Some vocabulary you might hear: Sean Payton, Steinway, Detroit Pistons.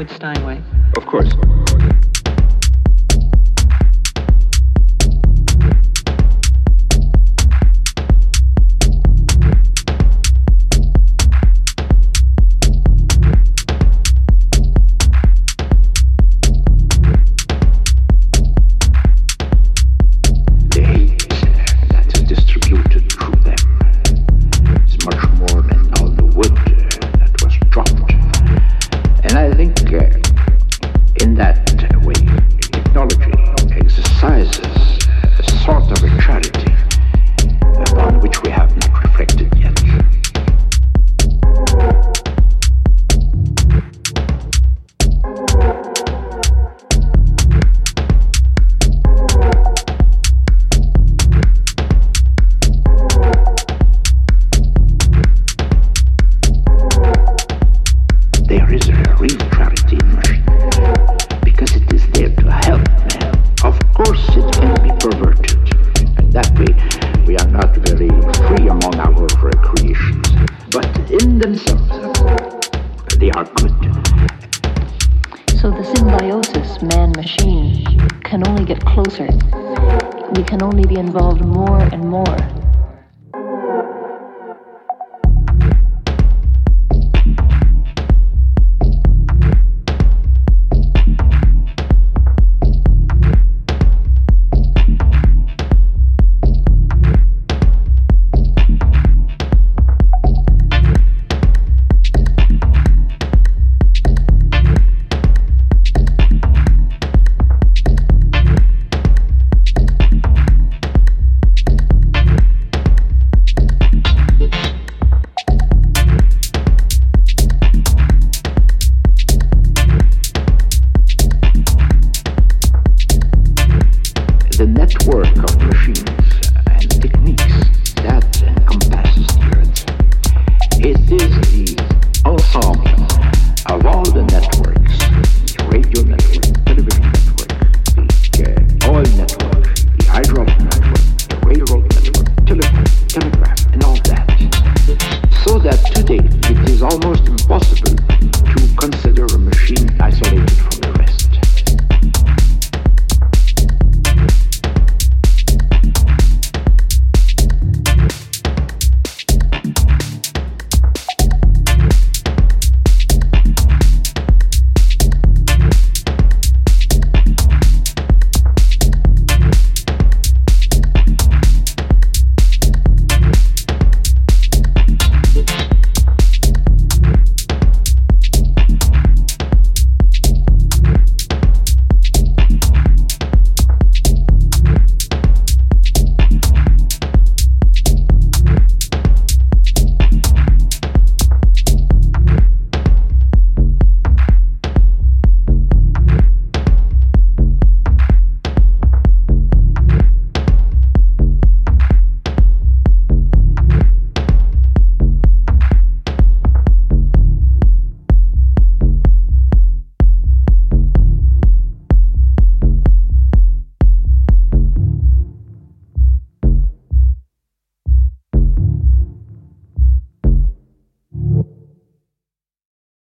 with Steinway. Of course. Machine can only get closer. We can only be involved more and more.